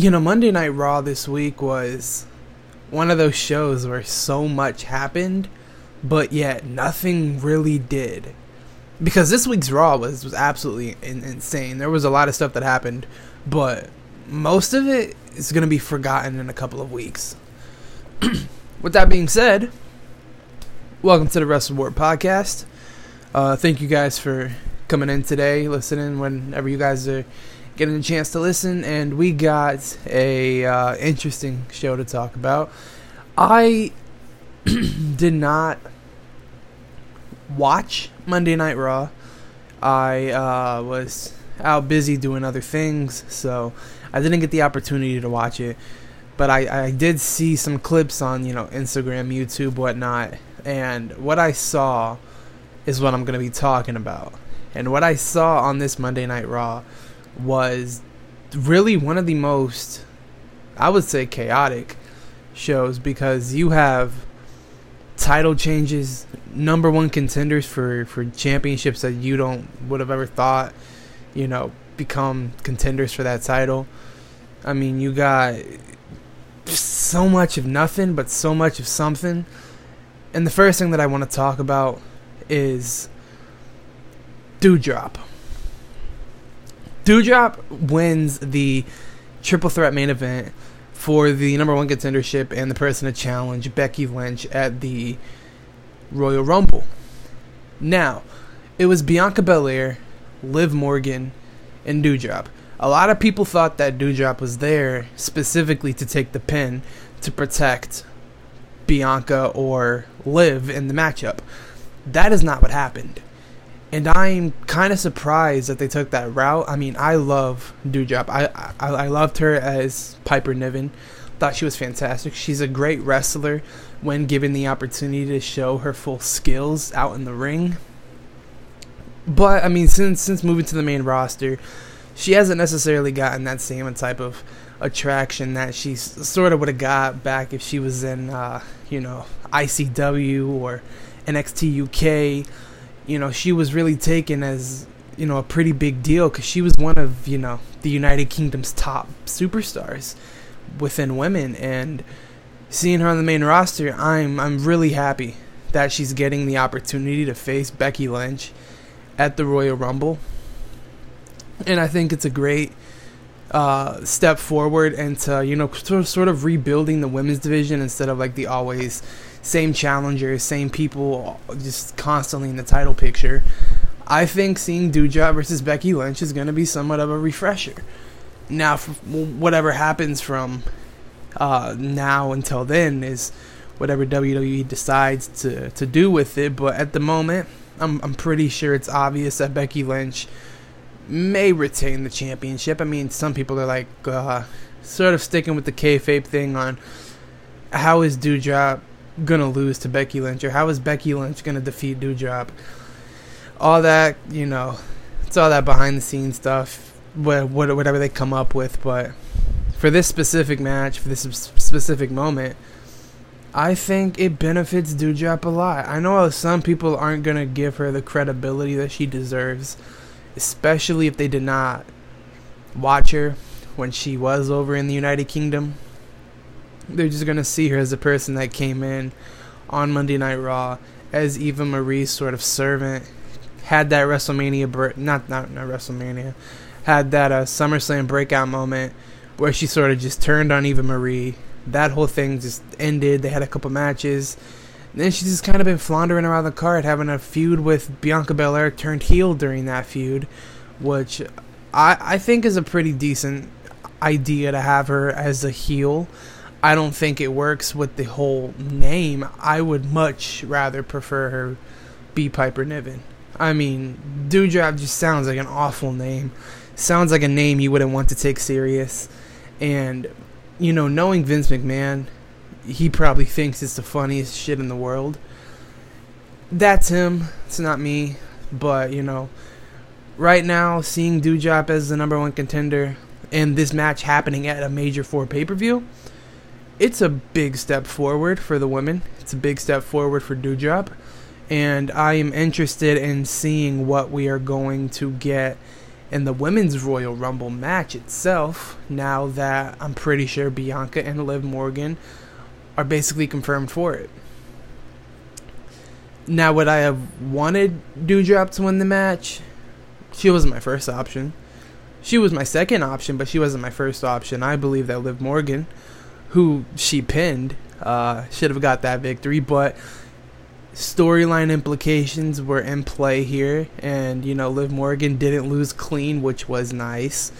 You know, Monday Night Raw this week was one of those shows where so much happened, but yet nothing really did. Because this week's Raw was absolutely insane. There was a lot of stuff that happened, but most of it is going to be forgotten in a couple of weeks. With that being said, welcome to the Wrestle War Podcast. Thank you guys for coming in today, listening whenever you guys are getting a chance to listen, and we got a interesting show to talk about. I did not watch Monday Night Raw. I was out busy doing other things, so I didn't get the opportunity to watch it, but I did see some clips on, you know, Instagram, YouTube, whatnot, and what I saw is what I'm going to be talking about. And what I saw on this Monday Night Raw was really one of the most, I would say, chaotic shows, because you have title changes, number one contenders for championships that you don't would have ever thought, you know, become contenders for that title. I mean, you got so much of nothing, but so much of something. And the first thing that I want to talk about is Doudrop. Doudrop wins the triple threat main event for the number one contendership and the person to challenge Becky Lynch at the Royal Rumble. Now, it was Bianca Belair, Liv Morgan, and Doudrop. A lot of people thought that Doudrop was there specifically to take the pin to protect Bianca or Liv in the matchup. That is not what happened. And I'm kind of surprised that they took that route. I mean, I love Doudrop. I loved her as Piper Niven. Thought she was fantastic. She's a great wrestler when given the opportunity to show her full skills out in the ring. But, I mean, since moving to the main roster, she hasn't necessarily gotten that same type of attraction that she sort of would have got back if she was in, you know, ICW or NXT UK. You know, she was really taken as, you know, a pretty big deal because she was one of, you know, the United Kingdom's top superstars within women. And seeing her on the main roster, I'm really happy that she's getting the opportunity to face Becky Lynch at the Royal Rumble. And I think it's a great step forward into, you know, sort of rebuilding the women's division instead of like the always same challengers, same people, just constantly in the title picture. I think seeing Doudrop versus Becky Lynch is going to be somewhat of a refresher. Now, whatever happens from now until then is whatever WWE decides to do with it. But at the moment, I'm pretty sure it's obvious that Becky Lynch may retain the championship. I mean, some people are like sort of sticking with the kayfabe thing on how is Doudrop going to lose to Becky Lynch, or how is Becky Lynch going to defeat Doudrop? All that, you know, it's all that behind the scenes stuff, whatever they come up with. But for this specific match, for this specific moment, I think it benefits Doudrop a lot. I know some people aren't going to give her the credibility that she deserves, especially if they did not watch her when she was over in the United Kingdom. They're just going to see her as the person that came in on Monday Night Raw as Eva Marie's sort of servant. Had that WrestleMania had that SummerSlam breakout moment where she sort of just turned on Eva Marie. That whole thing just ended. They had a couple matches. And then she's just kind of been floundering around the card, having a feud with Bianca Belair, turned heel during that feud, which I think is a pretty decent idea to have her as a heel. I don't think it works with the whole name. I would much rather prefer her be Piper Niven. I mean, Doudrop just sounds like an awful name. Sounds like a name you wouldn't want to take serious. And, you know, knowing Vince McMahon, he probably thinks it's the funniest shit in the world. That's him. It's not me. But, you know, right now, seeing Doudrop as the number one contender and this match happening at a major four pay-per-view, it's a big step forward for the women. It's a big step forward for Doudrop. And I am interested in seeing what we are going to get in the Women's Royal Rumble match itself, now that I'm pretty sure Bianca and Liv Morgan are basically confirmed for it. Now, would I have wanted Doudrop to win the match? She wasn't my first option. She was my second option, but she wasn't my first option. I believe that Liv Morgan, who she pinned, should have got that victory, but storyline implications were in play here, and, you know, Liv Morgan didn't lose clean, which was nice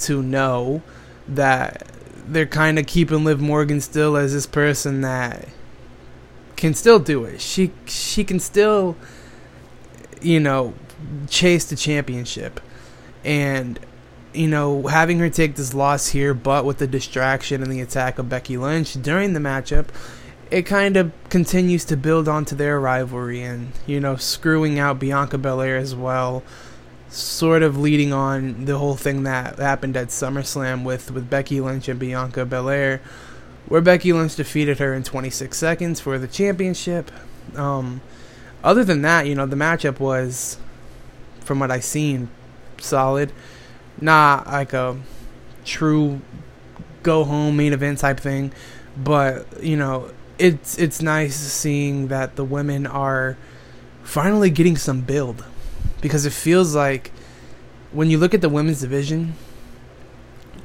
to know that they're kind of keeping Liv Morgan still as this person that can still do it. She can still, you know, chase the championship. And, you know, having her take this loss here, but with the distraction and the attack of Becky Lynch during the matchup, it kind of continues to build onto their rivalry and, you know, screwing out Bianca Belair as well, sort of leading on the whole thing that happened at SummerSlam with Becky Lynch and Bianca Belair, where Becky Lynch defeated her in 26 seconds for the championship. Other than that, you know, the matchup was, from what I've seen, solid. Not like a true go-home main event type thing, but, you know, it's nice seeing that the women are finally getting some build, because it feels like when you look at the women's division,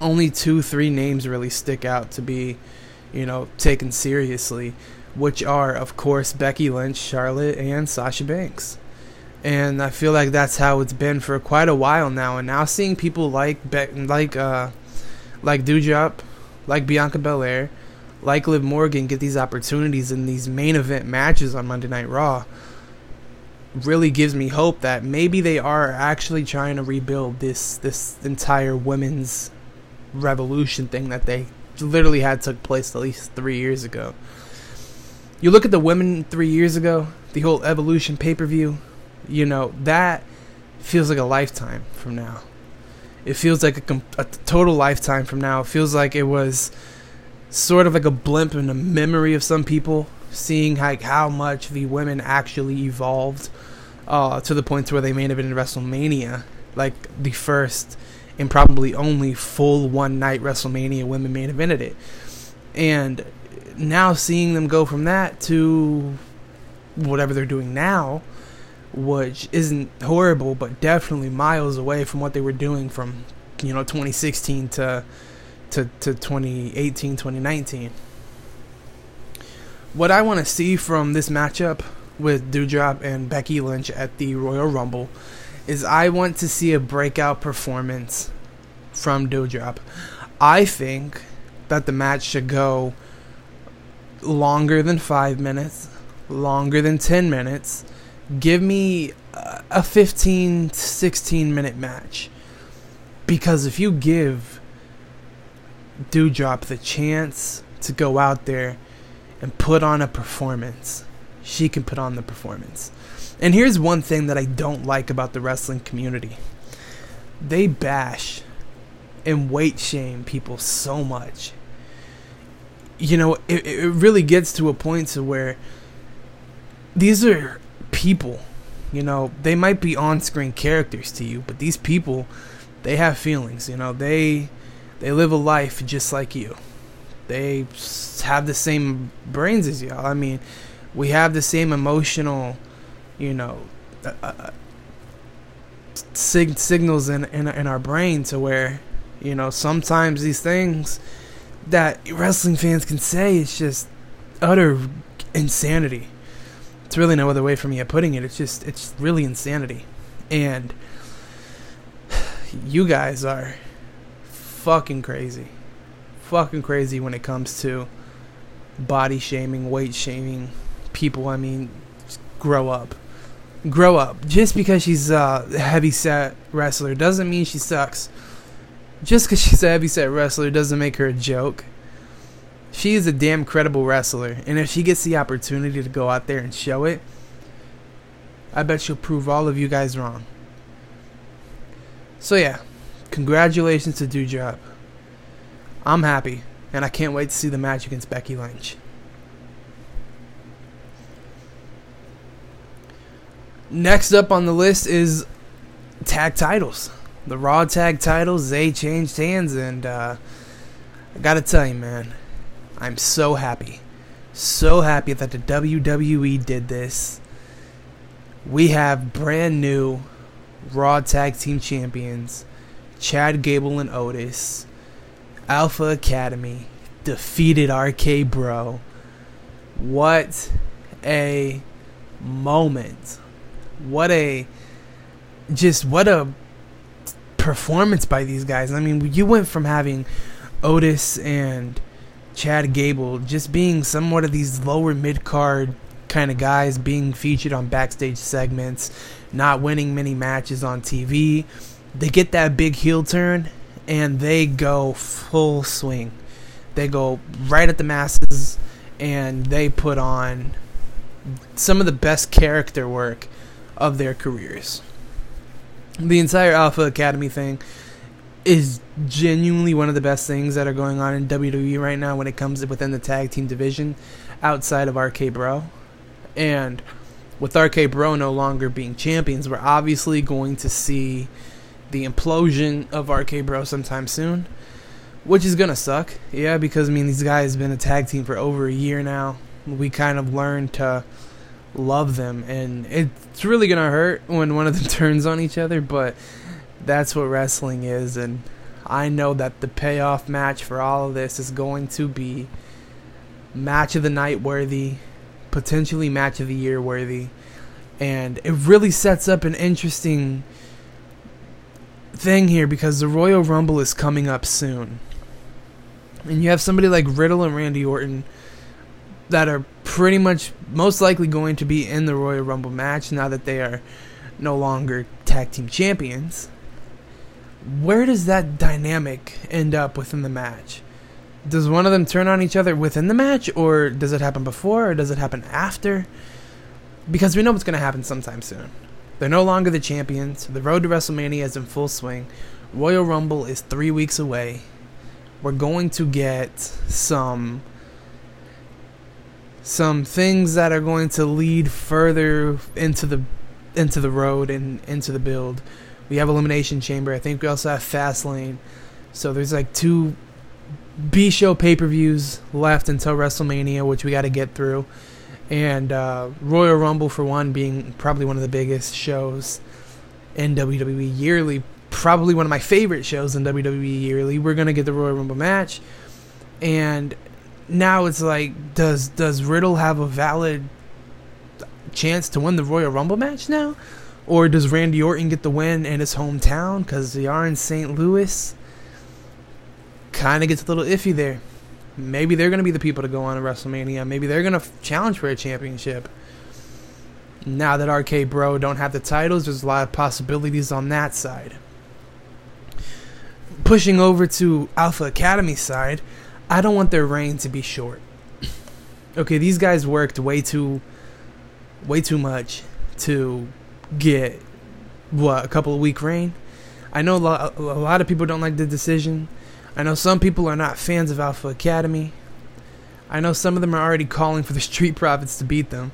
only 2-3 names really stick out to be, you know, taken seriously, which are, of course, Becky Lynch, Charlotte, and Sasha Banks. And I feel like that's how it's been for quite a while now. And now seeing people like Doudrop, like Bianca Belair, like Liv Morgan get these opportunities in these main event matches on Monday Night Raw really gives me hope that maybe they are actually trying to rebuild this entire women's revolution thing that they literally had took place at least 3 years ago. You look at the women 3 years ago, the whole Evolution pay-per-view, you know, that feels like a lifetime from now. It feels like a total lifetime from now. It feels like it was sort of like a blimp in the memory of some people, seeing like how much the women actually evolved to the point where they may have been in WrestleMania, like the first and probably only full one-night WrestleMania women main evented it. And now seeing them go from that to whatever they're doing now, which isn't horrible, but definitely miles away from what they were doing from, you know, 2016 to 2018, 2019. What I want to see from this matchup with Doudrop and Becky Lynch at the Royal Rumble is I want to see a breakout performance from Doudrop. I think that the match should go longer than 5 minutes, longer than 10 minutes. Give me a 15, 16-minute match. Because if you give Doudrop the chance to go out there and put on a performance, she can put on the performance. And here's one thing that I don't like about the wrestling community. They bash and weight shame people so much. You know, it really gets to a point to where these are people, you know, they might be on-screen characters to you, but these people, they have feelings, you know, they live a life just like you. They have the same brains as y'all. I mean, we have the same emotional, you know, signals in our brain to where, you know, sometimes these things that wrestling fans can say, it's just utter insanity. It's really no other way for me of putting it. It's really insanity. And you guys are fucking crazy. Fucking crazy when it comes to body shaming, weight shaming people. I mean, just grow up. Grow up. Just because she's a heavyset wrestler doesn't mean she sucks. Just because she's a heavyset wrestler doesn't make her a joke. She is a damn credible wrestler, and if she gets the opportunity to go out there and show it, I bet she'll prove all of you guys wrong. So yeah, congratulations to Doudrop. I'm happy, and I can't wait to see the match against Becky Lynch. Next up on the list is tag titles. the Raw Tag Titles, they changed hands, and I gotta tell you, man, I'm so happy. So happy that the WWE did this. We have brand new Raw Tag Team Champions, Chad Gable and Otis. Alpha Academy defeated RK Bro. What a moment. What a performance by these guys. I mean, you went from having Otis and Chad Gable just being somewhat of these lower mid-card kind of guys, being featured on backstage segments, not winning many matches on TV. They get that big heel turn, and they go full swing. They go right at the masses, and they put on some of the best character work of their careers. The entire Alpha Academy thing is genuinely one of the best things that are going on in WWE right now when it comes within the tag team division outside of RK Bro. And with RK Bro no longer being champions, we're obviously going to see the implosion of RK Bro sometime soon, which is going to suck. Yeah, because, I mean, these guys have been a tag team for over a year now. We kind of learned to love them, and it's really going to hurt when one of them turns on each other, but that's what wrestling is, and I know that the payoff match for all of this is going to be match of the night worthy, potentially match of the year worthy, and it really sets up an interesting thing here because the Royal Rumble is coming up soon, and you have somebody like Riddle and Randy Orton that are pretty much most likely going to be in the Royal Rumble match now that they are no longer tag team champions. Where does that dynamic end up within the match? Does one of them turn on each other within the match, or does it happen before, or does it happen after? Because we know it's going to happen sometime soon. They're no longer the champions. The road to WrestleMania is in full swing. Royal Rumble is 3 weeks away. We're going to get some things that are going to lead further into the road and into the build. We have Elimination Chamber. I think we also have Fastlane. So there's like 2 B-show pay-per-views left until WrestleMania, which we got to get through. And Royal Rumble, for one, being probably one of the biggest shows in WWE yearly. Probably one of my favorite shows in WWE yearly. We're going to get the Royal Rumble match. And now it's like, does Riddle have a valid chance to win the Royal Rumble match now? Or does Randy Orton get the win in his hometown because they are in St. Louis? Kind of gets a little iffy there. Maybe they're going to be the people to go on to WrestleMania. Maybe they're going to challenge for a championship. Now that RK Bro don't have the titles, there's a lot of possibilities on that side. Pushing over to Alpha Academy's side, I don't want their reign to be short. Okay, these guys worked way too much to get, a couple of week reign? I know a lot of people don't like the decision. I know some people are not fans of Alpha Academy. I know some of them are already calling for the Street Profits to beat them,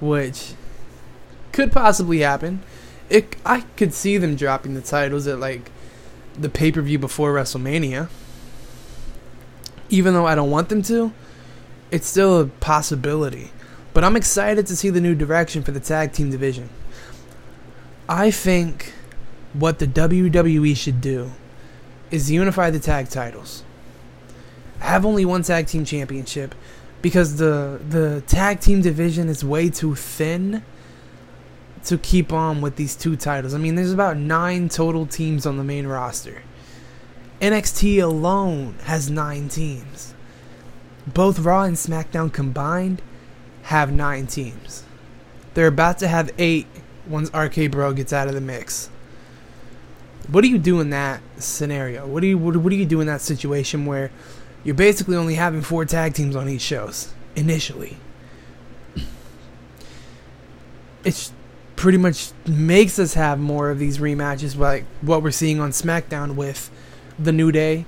which could possibly happen. I could see them dropping the titles at, like, the pay-per-view before WrestleMania. Even though I don't want them to, it's still a possibility. But I'm excited to see the new direction for the tag team division. I think what the WWE should do is unify the tag titles. Have only one tag team championship, because the tag team division is way too thin to keep on with these 2 titles. I mean, there's about 9 total teams on the main roster. NXT alone has 9 teams. Both Raw and SmackDown combined have 9 teams. They're about to have 8 once RK Bro gets out of the mix. What do you do in that scenario? What do you do in that situation where you're basically only having 4 tag teams on each shows initially? It pretty much makes us have more of these rematches, like what we're seeing on SmackDown with the New Day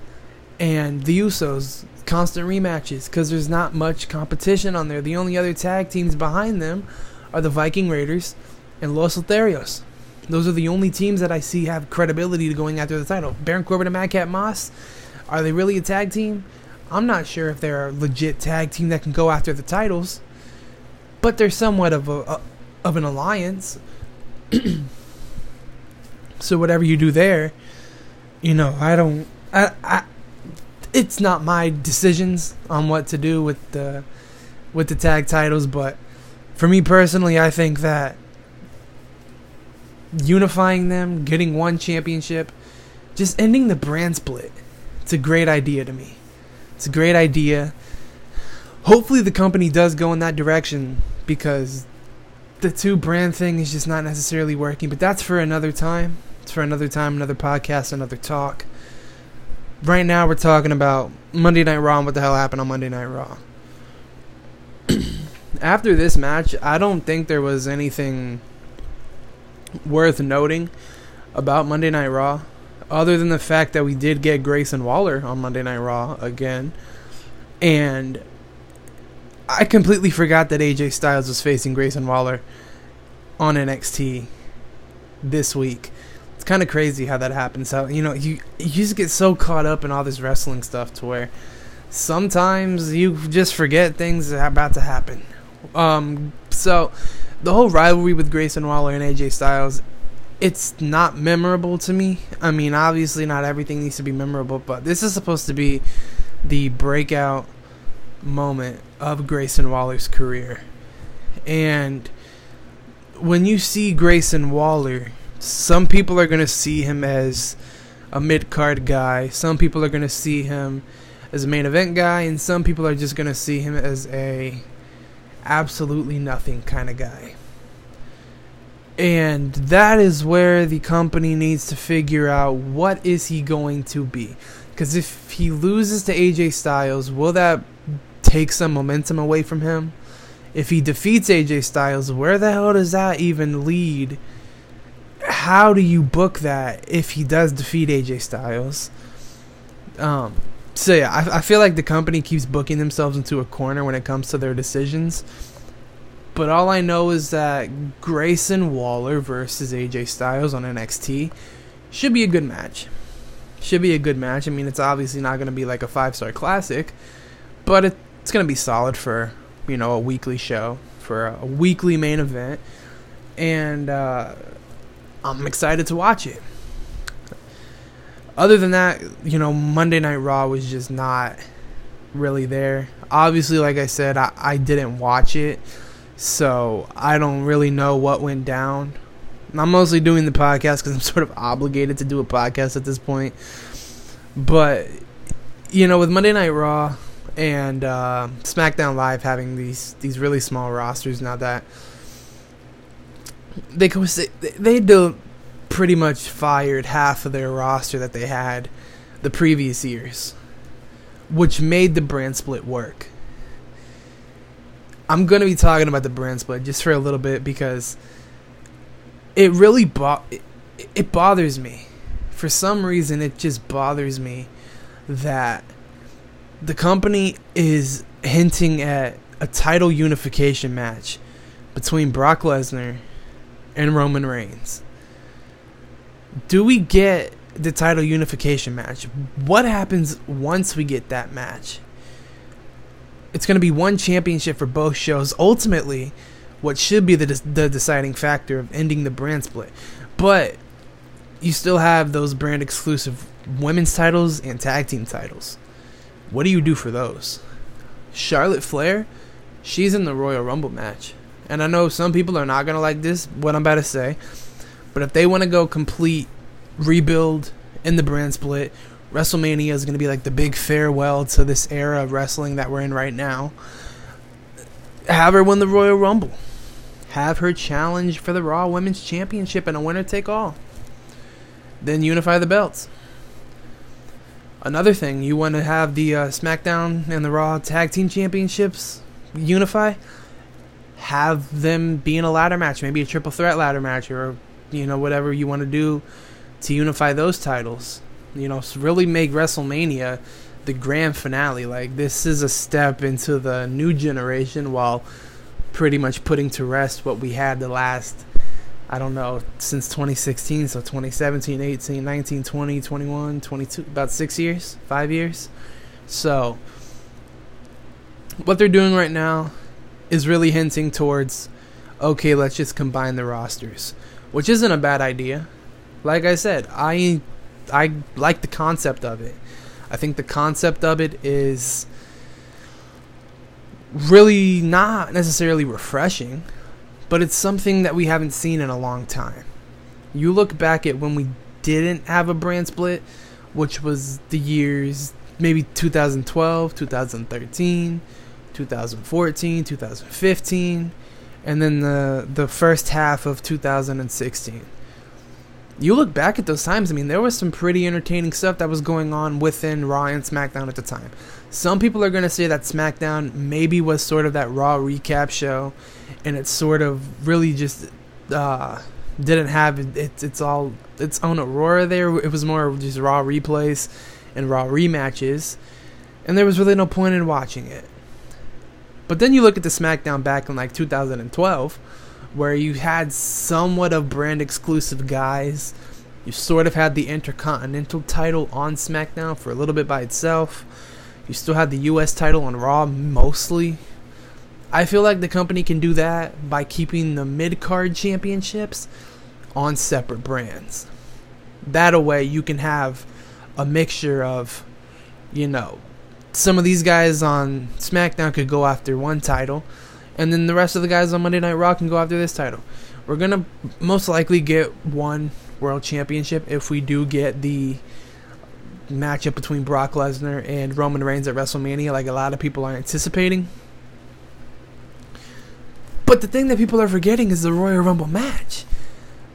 and the Usos, constant rematches, because there's not much competition on there. The only other tag teams behind them are the Viking Raiders and Los Lotharios. Those are the only teams that I see have credibility to going after the title. Baron Corbin and Madcap Moss, are they really a tag team? I'm not sure if they're a legit tag team that can go after the titles, but they're somewhat of an alliance. So whatever you do there, you know, it's not my decisions on what to do with the tag titles, but for me personally, I think that unifying them, getting one championship, just ending the brand split, it's a great idea to me. It's a great idea. Hopefully the company does go in that direction, because the two brand thing is just not necessarily working. But that's for another time. It's for another time, another podcast, another talk. Right now we're talking about Monday Night Raw and what the hell happened on Monday Night Raw. After this match, I don't think there was anything worth noting about Monday Night Raw, other than the fact that we did get Grayson Waller on Monday Night Raw again. And I completely forgot that AJ Styles was facing Grayson Waller on NXT this week. It's kind of crazy how that happens. How, you know, you just get so caught up in all this wrestling stuff to where sometimes you just forget things are about to happen. So the whole rivalry with Grayson Waller and AJ Styles, it's not memorable to me. I mean, obviously not everything needs to be memorable, but this is supposed to be the breakout moment of Grayson Waller's career. And when you see Grayson Waller, some people are going to see him as a mid-card guy, some people are going to see him as a main event guy, and some people are just going to see him as a absolutely nothing kind of guy. And that is where the company needs to figure out, what is he going to be? Because if he loses to AJ Styles, will that take some momentum away from him? If he defeats AJ Styles, where the hell does that even lead? How do you book that if he does defeat AJ Styles? So yeah, I feel like the company keeps booking themselves into a corner when it comes to their decisions. But all I know is that Grayson Waller versus AJ Styles on NXT should be a good match. Should be a good match. I mean, it's obviously not going to be like a 5-star classic, but it's going to be solid for, you know, a weekly show, for a weekly main event. And I'm excited to watch it. Other than that, you know, Monday Night Raw was just not really there. Obviously, like I said, I didn't watch it, so I don't really know what went down. I'm mostly doing the podcast because I'm sort of obligated to do a podcast at this point. But, you know, with Monday Night Raw and SmackDown Live having these really small rosters now, that they do pretty much fired half of their roster that they had the previous years, which made the brand split work. I'm going to be talking about the brand split just for a little bit, because it really it bothers me. For some reason, it just bothers me that the company is hinting at a title unification match between Brock Lesnar and Roman Reigns. Do we get the title unification match? What happens once we get that match? It's going to be one championship for both shows. Ultimately, what should be the deciding factor of ending the brand split. But you still have those brand exclusive women's titles and tag team titles. What do you do for those? Charlotte Flair, she's in the Royal Rumble match. And I know some people are not going to like this, what I'm about to say, but if they want to go complete rebuild in the brand split, WrestleMania is going to be like the big farewell to this era of wrestling that we're in right now. Have her win the Royal Rumble. Have her challenge for the Raw Women's Championship and a winner take all. Then unify the belts. Another thing, you want to have the SmackDown and the Raw Tag Team Championships unify? Have them be in a ladder match, maybe a triple threat ladder match, or, you know, whatever you want to do to unify those titles. You know, really make WrestleMania the grand finale. Like, this is a step into the new generation, while pretty much putting to rest what we had the last I don't know, since 2016, so 2017, 18, 19, 20, 21, 22, about 6 years, 5 years. So what they're doing right now is really hinting towards, okay, let's just combine the rosters, which isn't a bad idea. Like I said, I like the concept of it. I think the concept of it is really not necessarily refreshing, but it's something that we haven't seen in a long time. You look back at when we didn't have a brand split, which was the years maybe 2012, 2013, 2014, 2015, and then the first half of 2016. You look back at those times, I mean, there was some pretty entertaining stuff that was going on within Raw and SmackDown at the time. Some people are going to say that SmackDown maybe was sort of that Raw recap show, and it sort of really just didn't have its all its own aurora there. It was more just Raw replays and Raw rematches, and there was really no point in watching it. But then you look at the SmackDown back in like 2012, where you had somewhat of brand-exclusive guys. You sort of had the Intercontinental title on SmackDown for a little bit by itself. You still had the U.S. title on Raw, mostly. I feel like the company can do that by keeping the mid-card championships on separate brands. That way, you can have a mixture of, you know, some of these guys on SmackDown could go after one title, and then the rest of the guys on Monday Night Raw can go after this title. We're going to most likely get one world championship if we do get the matchup between Brock Lesnar and Roman Reigns at WrestleMania, like a lot of people are anticipating. But the thing that people are forgetting is the Royal Rumble match.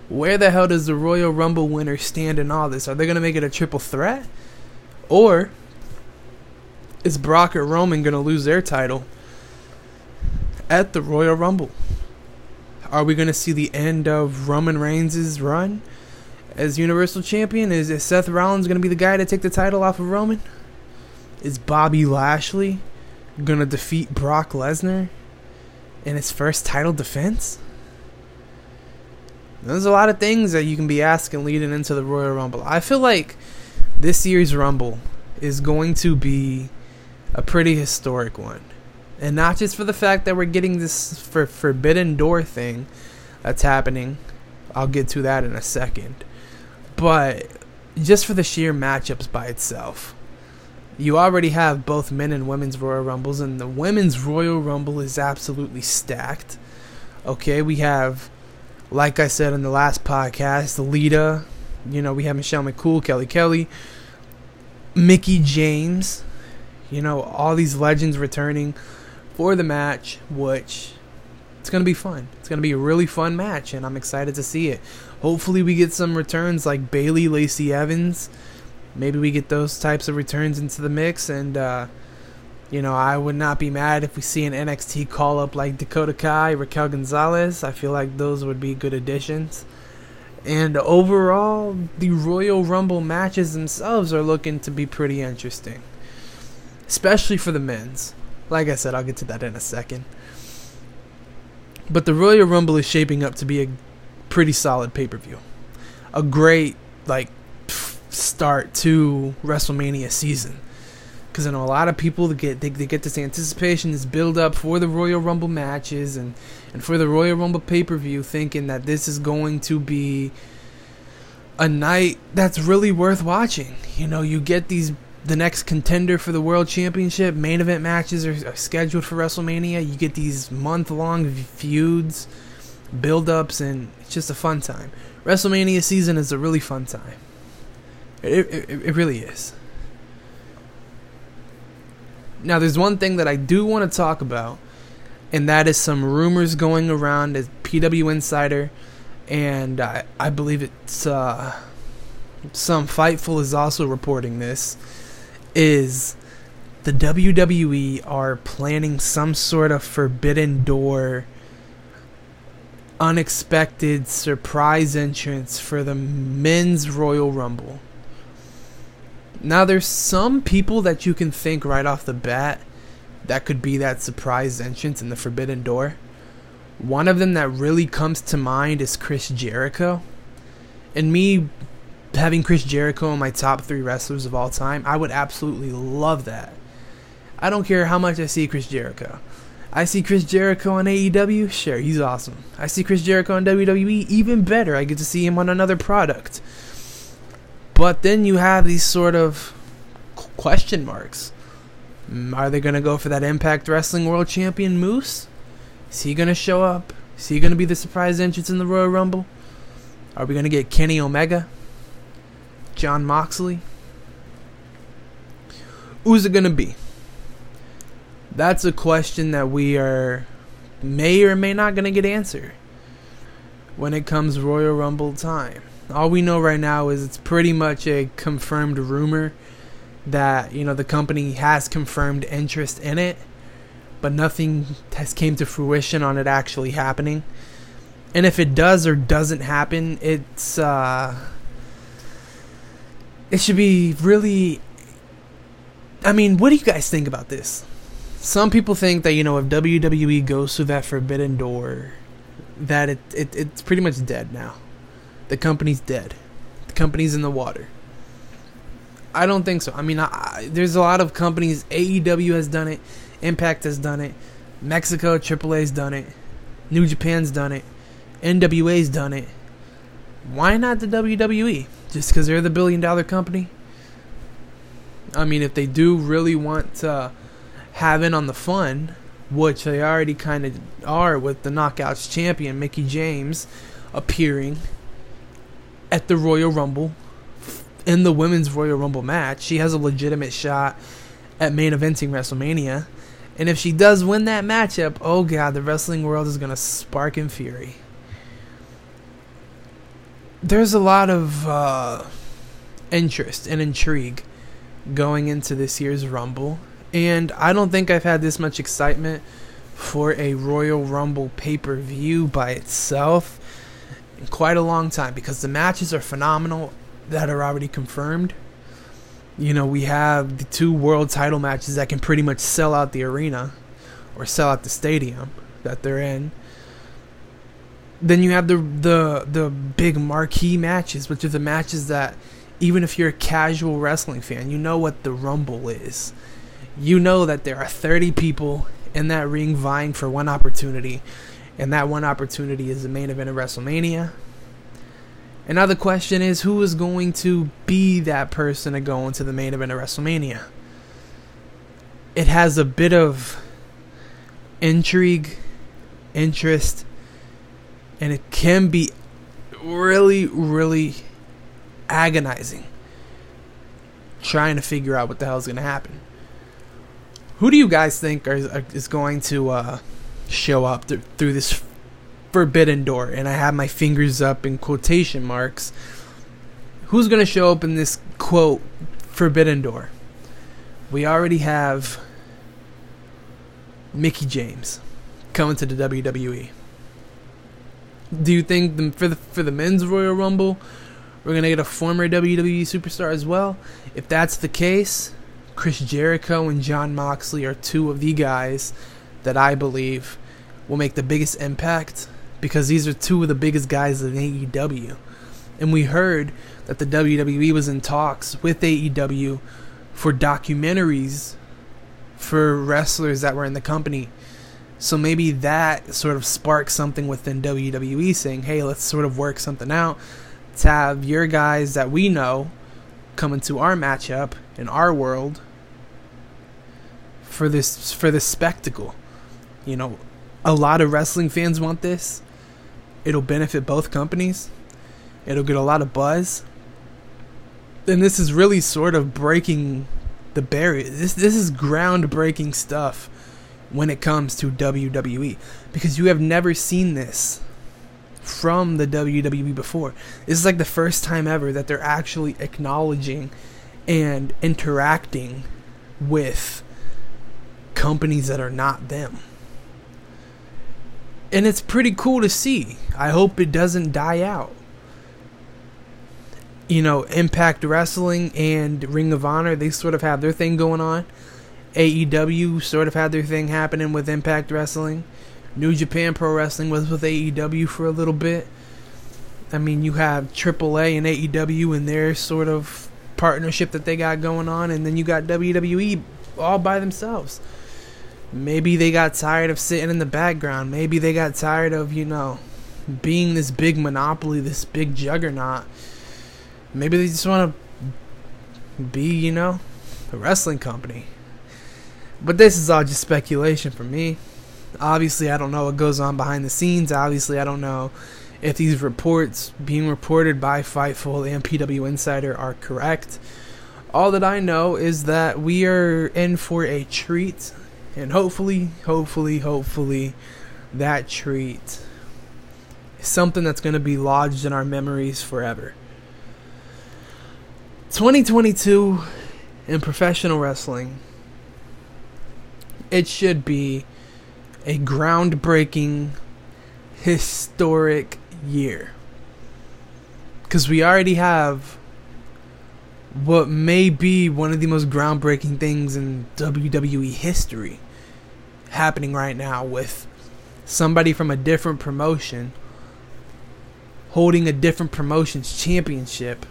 Where the hell does the Royal Rumble winner stand in all this? Are they going to make it a triple threat? Or is Brock or Roman going to lose their title at the Royal Rumble? Are we going to see the end of Roman Reigns' run as Universal Champion? Is Seth Rollins going to be the guy to take the title off of Roman? Is Bobby Lashley going to defeat Brock Lesnar in his first title defense? There's a lot of things that you can be asking leading into the Royal Rumble. I feel like this year's Rumble is going to be a pretty historic one. And not just for the fact that we're getting this Forbidden Door thing that's happening. I'll get to that in a second. But just for the sheer matchups by itself. You already have both men and women's Royal Rumbles. And the women's Royal Rumble is absolutely stacked. Okay, we have, like I said in the last podcast, Lita. You know, we have Michelle McCool, Kelly Kelly, Mickie James. You know, all these legends returning for the match, which it's going to be fun. It's going to be a really fun match, and I'm excited to see it. Hopefully we get some returns like Bayley, Lacey Evans. Maybe we get those types of returns into the mix, and, you know, I would not be mad if we see an NXT call-up like Dakota Kai, Raquel Gonzalez. I feel like those would be good additions. And overall, the Royal Rumble matches themselves are looking to be pretty interesting, especially for the men's. Like I said, I'll get to that in a second. But the Royal Rumble is shaping up to be a pretty solid pay-per-view. A great, like, start to WrestleMania season. Because I know a lot of people they get this anticipation, this build-up for the Royal Rumble matches and for the Royal Rumble pay-per-view, thinking that this is going to be a night that's really worth watching. You know, you get these... The next contender for the World Championship, main event matches are scheduled for WrestleMania. You get these month-long feuds, build-ups, and it's just a fun time. WrestleMania season is a really fun time. It really is. Now, there's one thing that I do want to talk about, and that is some rumors going around at PW Insider, and I believe it's... some Fightful is also reporting this, is the WWE are planning some sort of Forbidden Door, unexpected surprise entrance for the men's Royal Rumble. Now, there's some people that you can think right off the bat that could be that surprise entrance in the Forbidden Door. One of them that really comes to mind is Chris Jericho. And me having Chris Jericho in my top 3 wrestlers of all time, I would absolutely love that. I don't care how much I see Chris Jericho. I see Chris Jericho on AEW, sure, he's awesome. I see Chris Jericho on WWE, even better. I get to see him on another product. But then you have these sort of question marks. Are they going to go for that Impact Wrestling World Champion Moose? Is he going to show up? Is he going to be the surprise entrance in the Royal Rumble? Are we going to get Kenny Omega? John Moxley? Who's it going to be? That's a question that we are may or may not going to get answered when it comes Royal Rumble time. All we know right now is it's pretty much a confirmed rumor that, you know, the company has confirmed interest in it, but nothing has came to fruition on it actually happening. And if it does or doesn't happen, it should be really... I mean, what do you guys think about this? Some people think that, you know, if WWE goes through that forbidden door, that it's pretty much dead now. The company's dead. The company's in the water. I don't think so. I mean, there's a lot of companies. AEW has done it. Impact has done it. Mexico, AAA's done it. New Japan's done it. NWA's done it. Why not the WWE? Just because they're the billion-dollar company? I mean, if they do really want to... have in on the fun, which they already kind of are with the Knockouts champion Mickie James appearing at the Royal Rumble in the Women's Royal Rumble match. She has a legitimate shot at main eventing WrestleMania, and if she does win that matchup, oh god, the wrestling world is going to spark in fury. There's a lot of interest and intrigue going into this year's Rumble. And I don't think I've had this much excitement for a Royal Rumble pay-per-view by itself in quite a long time, because the matches are phenomenal that are already confirmed. You know, we have the 2 world title matches that can pretty much sell out the arena or sell out the stadium that they're in. Then you have the big marquee matches, which are the matches that, even if you're a casual wrestling fan, you know what the Rumble is. You know that there are 30 people in that ring vying for one opportunity, and that one opportunity is the main event of WrestleMania. And now the question is, who is going to be that person to go into the main event of WrestleMania? It has a bit of intrigue, interest, and it can be really, really agonizing trying to figure out what the hell is going to happen. Who do you guys think is going to show up through this forbidden door? And I have my fingers up in quotation marks. Who's going to show up in this, quote, forbidden door? We already have Mickie James coming to the WWE. Do you think for the men's Royal Rumble, we're going to get a former WWE superstar as well? If that's the case... Chris Jericho and John Moxley are 2 of the guys that I believe will make the biggest impact, because these are 2 of the biggest guys in AEW. And we heard that the WWE was in talks with AEW for documentaries for wrestlers that were in the company. So maybe that sort of sparks something within WWE saying, hey, let's sort of work something out to have your guys that we know come into our matchup in our world for this spectacle. You know, a lot of wrestling fans want this. It'll benefit both companies. It'll get a lot of buzz. And this is really sort of breaking the barrier. This is groundbreaking stuff when it comes to WWE, because you have never seen this from the WWE before. This is like the first time ever that they're actually acknowledging and interacting with companies that are not them. And it's pretty cool to see. I hope it doesn't die out. You know, Impact Wrestling and Ring of Honor, they sort of have their thing going on. AEW sort of had their thing happening with Impact Wrestling. New Japan Pro Wrestling was with AEW for a little bit. I mean, you have AAA and AEW and their sort of partnership that they got going on, and then you got WWE all by themselves. Maybe they got tired of sitting in the background. Maybe they got tired of, you know, being this big monopoly, this big juggernaut. Maybe they just want to be, you know, a wrestling company. But this is all just speculation for me. Obviously, I don't know what goes on behind the scenes. Obviously, I don't know if these reports being reported by Fightful and PW Insider are correct. All that I know is that we are in for a treat. And hopefully, that treat is something that's going to be lodged in our memories forever. 2022 in professional wrestling, it should be a groundbreaking, historic year. Because we already have what may be one of the most groundbreaking things in WWE history happening right now, with somebody from a different promotion holding a different promotion's championship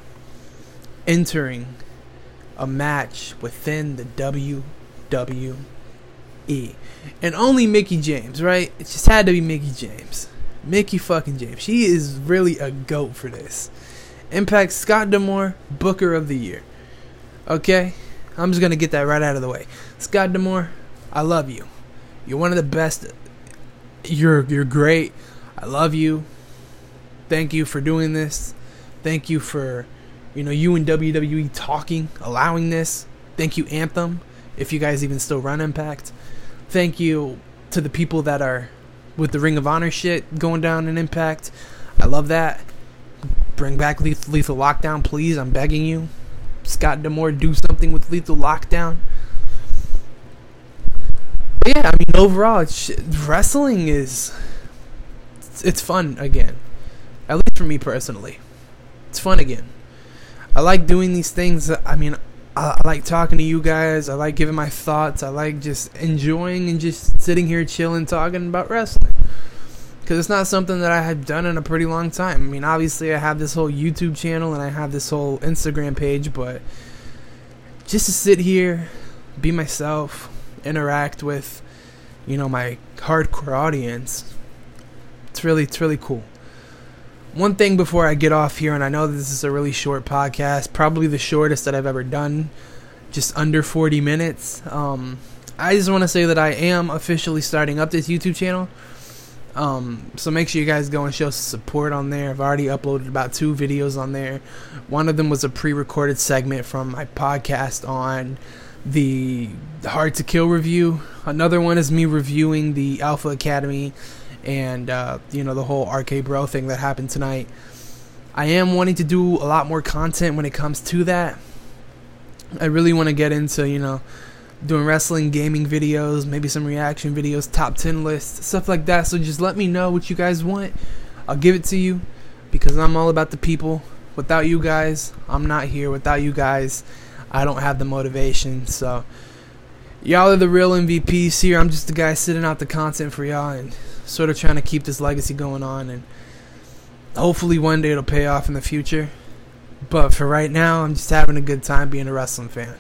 entering a match within the WWE. And only Mickie James, right? It just had to be Mickie James. Mickie fucking James. She is really a goat for this. Impact Scott D'Amore, Booker of the Year. Okay? I'm just going to get that right out of the way. Scott D'Amore, I love you. You're one of the best. You're great. I love you. Thank you for doing this. Thank you for, you know, you and WWE talking, allowing this. Thank you, Anthem, if you guys even still run Impact. Thank you to the people that are with the Ring of Honor shit going down in Impact. I love that. Bring back Lethal Lockdown, please. I'm begging you. Scott D'Amore, do something with Lethal Lockdown. But yeah, I mean, overall, wrestling is... It's fun again. At least for me personally. It's fun again. I like doing these things. I mean, I like talking to you guys. I like giving my thoughts. I like just enjoying and just sitting here chilling, talking about wrestling. Because it's not something that I have done in a pretty long time. I mean, obviously, I have this whole YouTube channel and I have this whole Instagram page, but just to sit here, be myself, interact with, you know, my hardcore audience, it's really cool. One thing before I get off here, and I know this is a really short podcast, probably the shortest that I've ever done, just under 40 minutes. I just want to say that I am officially starting up this YouTube channel. So make sure you guys go and show support on there. I've already uploaded about 2 videos on there. One of them was a pre-recorded segment from my podcast on the Hard to Kill review. Another one is me reviewing the Alpha Academy and, you know, the whole RK Bro thing that happened tonight. I am wanting to do a lot more content when it comes to that. I really want to get into, you know, doing wrestling, gaming videos, maybe some reaction videos, top 10 lists, stuff like that. So just let me know what you guys want. I'll give it to you, because I'm all about the people. Without you guys, I'm not here. Without you guys, I don't have the motivation. So y'all are the real MVPs here. I'm just the guy sitting out the content for y'all and sort of trying to keep this legacy going on. And hopefully one day it'll pay off in the future. But for right now, I'm just having a good time being a wrestling fan.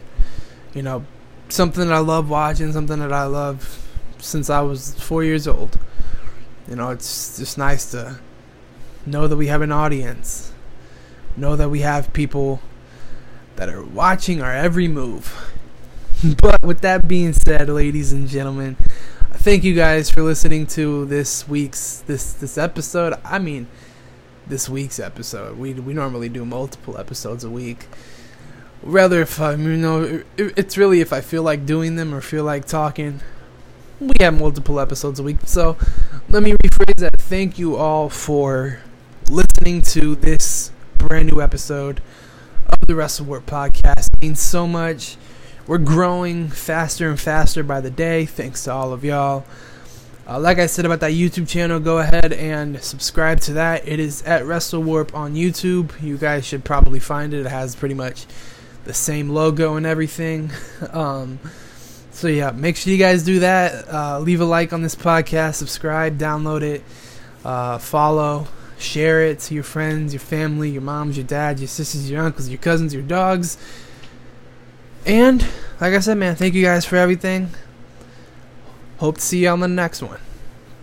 You know, something that I love watching, something that I love since I was 4 years old. You know, it's just nice to know that we have an audience, know that we have people that are watching our every move. But with that being said, ladies and gentlemen, thank you guys for listening to this week's episode. I mean, this week's episode. We normally do multiple episodes a week. Rather, if I, you know, it's really if I feel like doing them or feel like talking. We have multiple episodes a week. So let me rephrase that. Thank you all for listening to this brand new episode of the Wrestle War Podcast. It means so much. We're growing faster and faster by the day. Thanks to all of y'all. Like I said about that YouTube channel, go ahead and subscribe to that. It is at WrestleWarp on YouTube. You guys should probably find it. It has pretty much the same logo and everything. So yeah, make sure you guys do that. Leave a like on this podcast, subscribe, download it, follow, share it to your friends, your family, your moms, your dads, your sisters, your uncles, your cousins, your dogs. And like I said, man, thank you guys for everything. Hope to see you on the next one.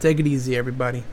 Take it easy, everybody.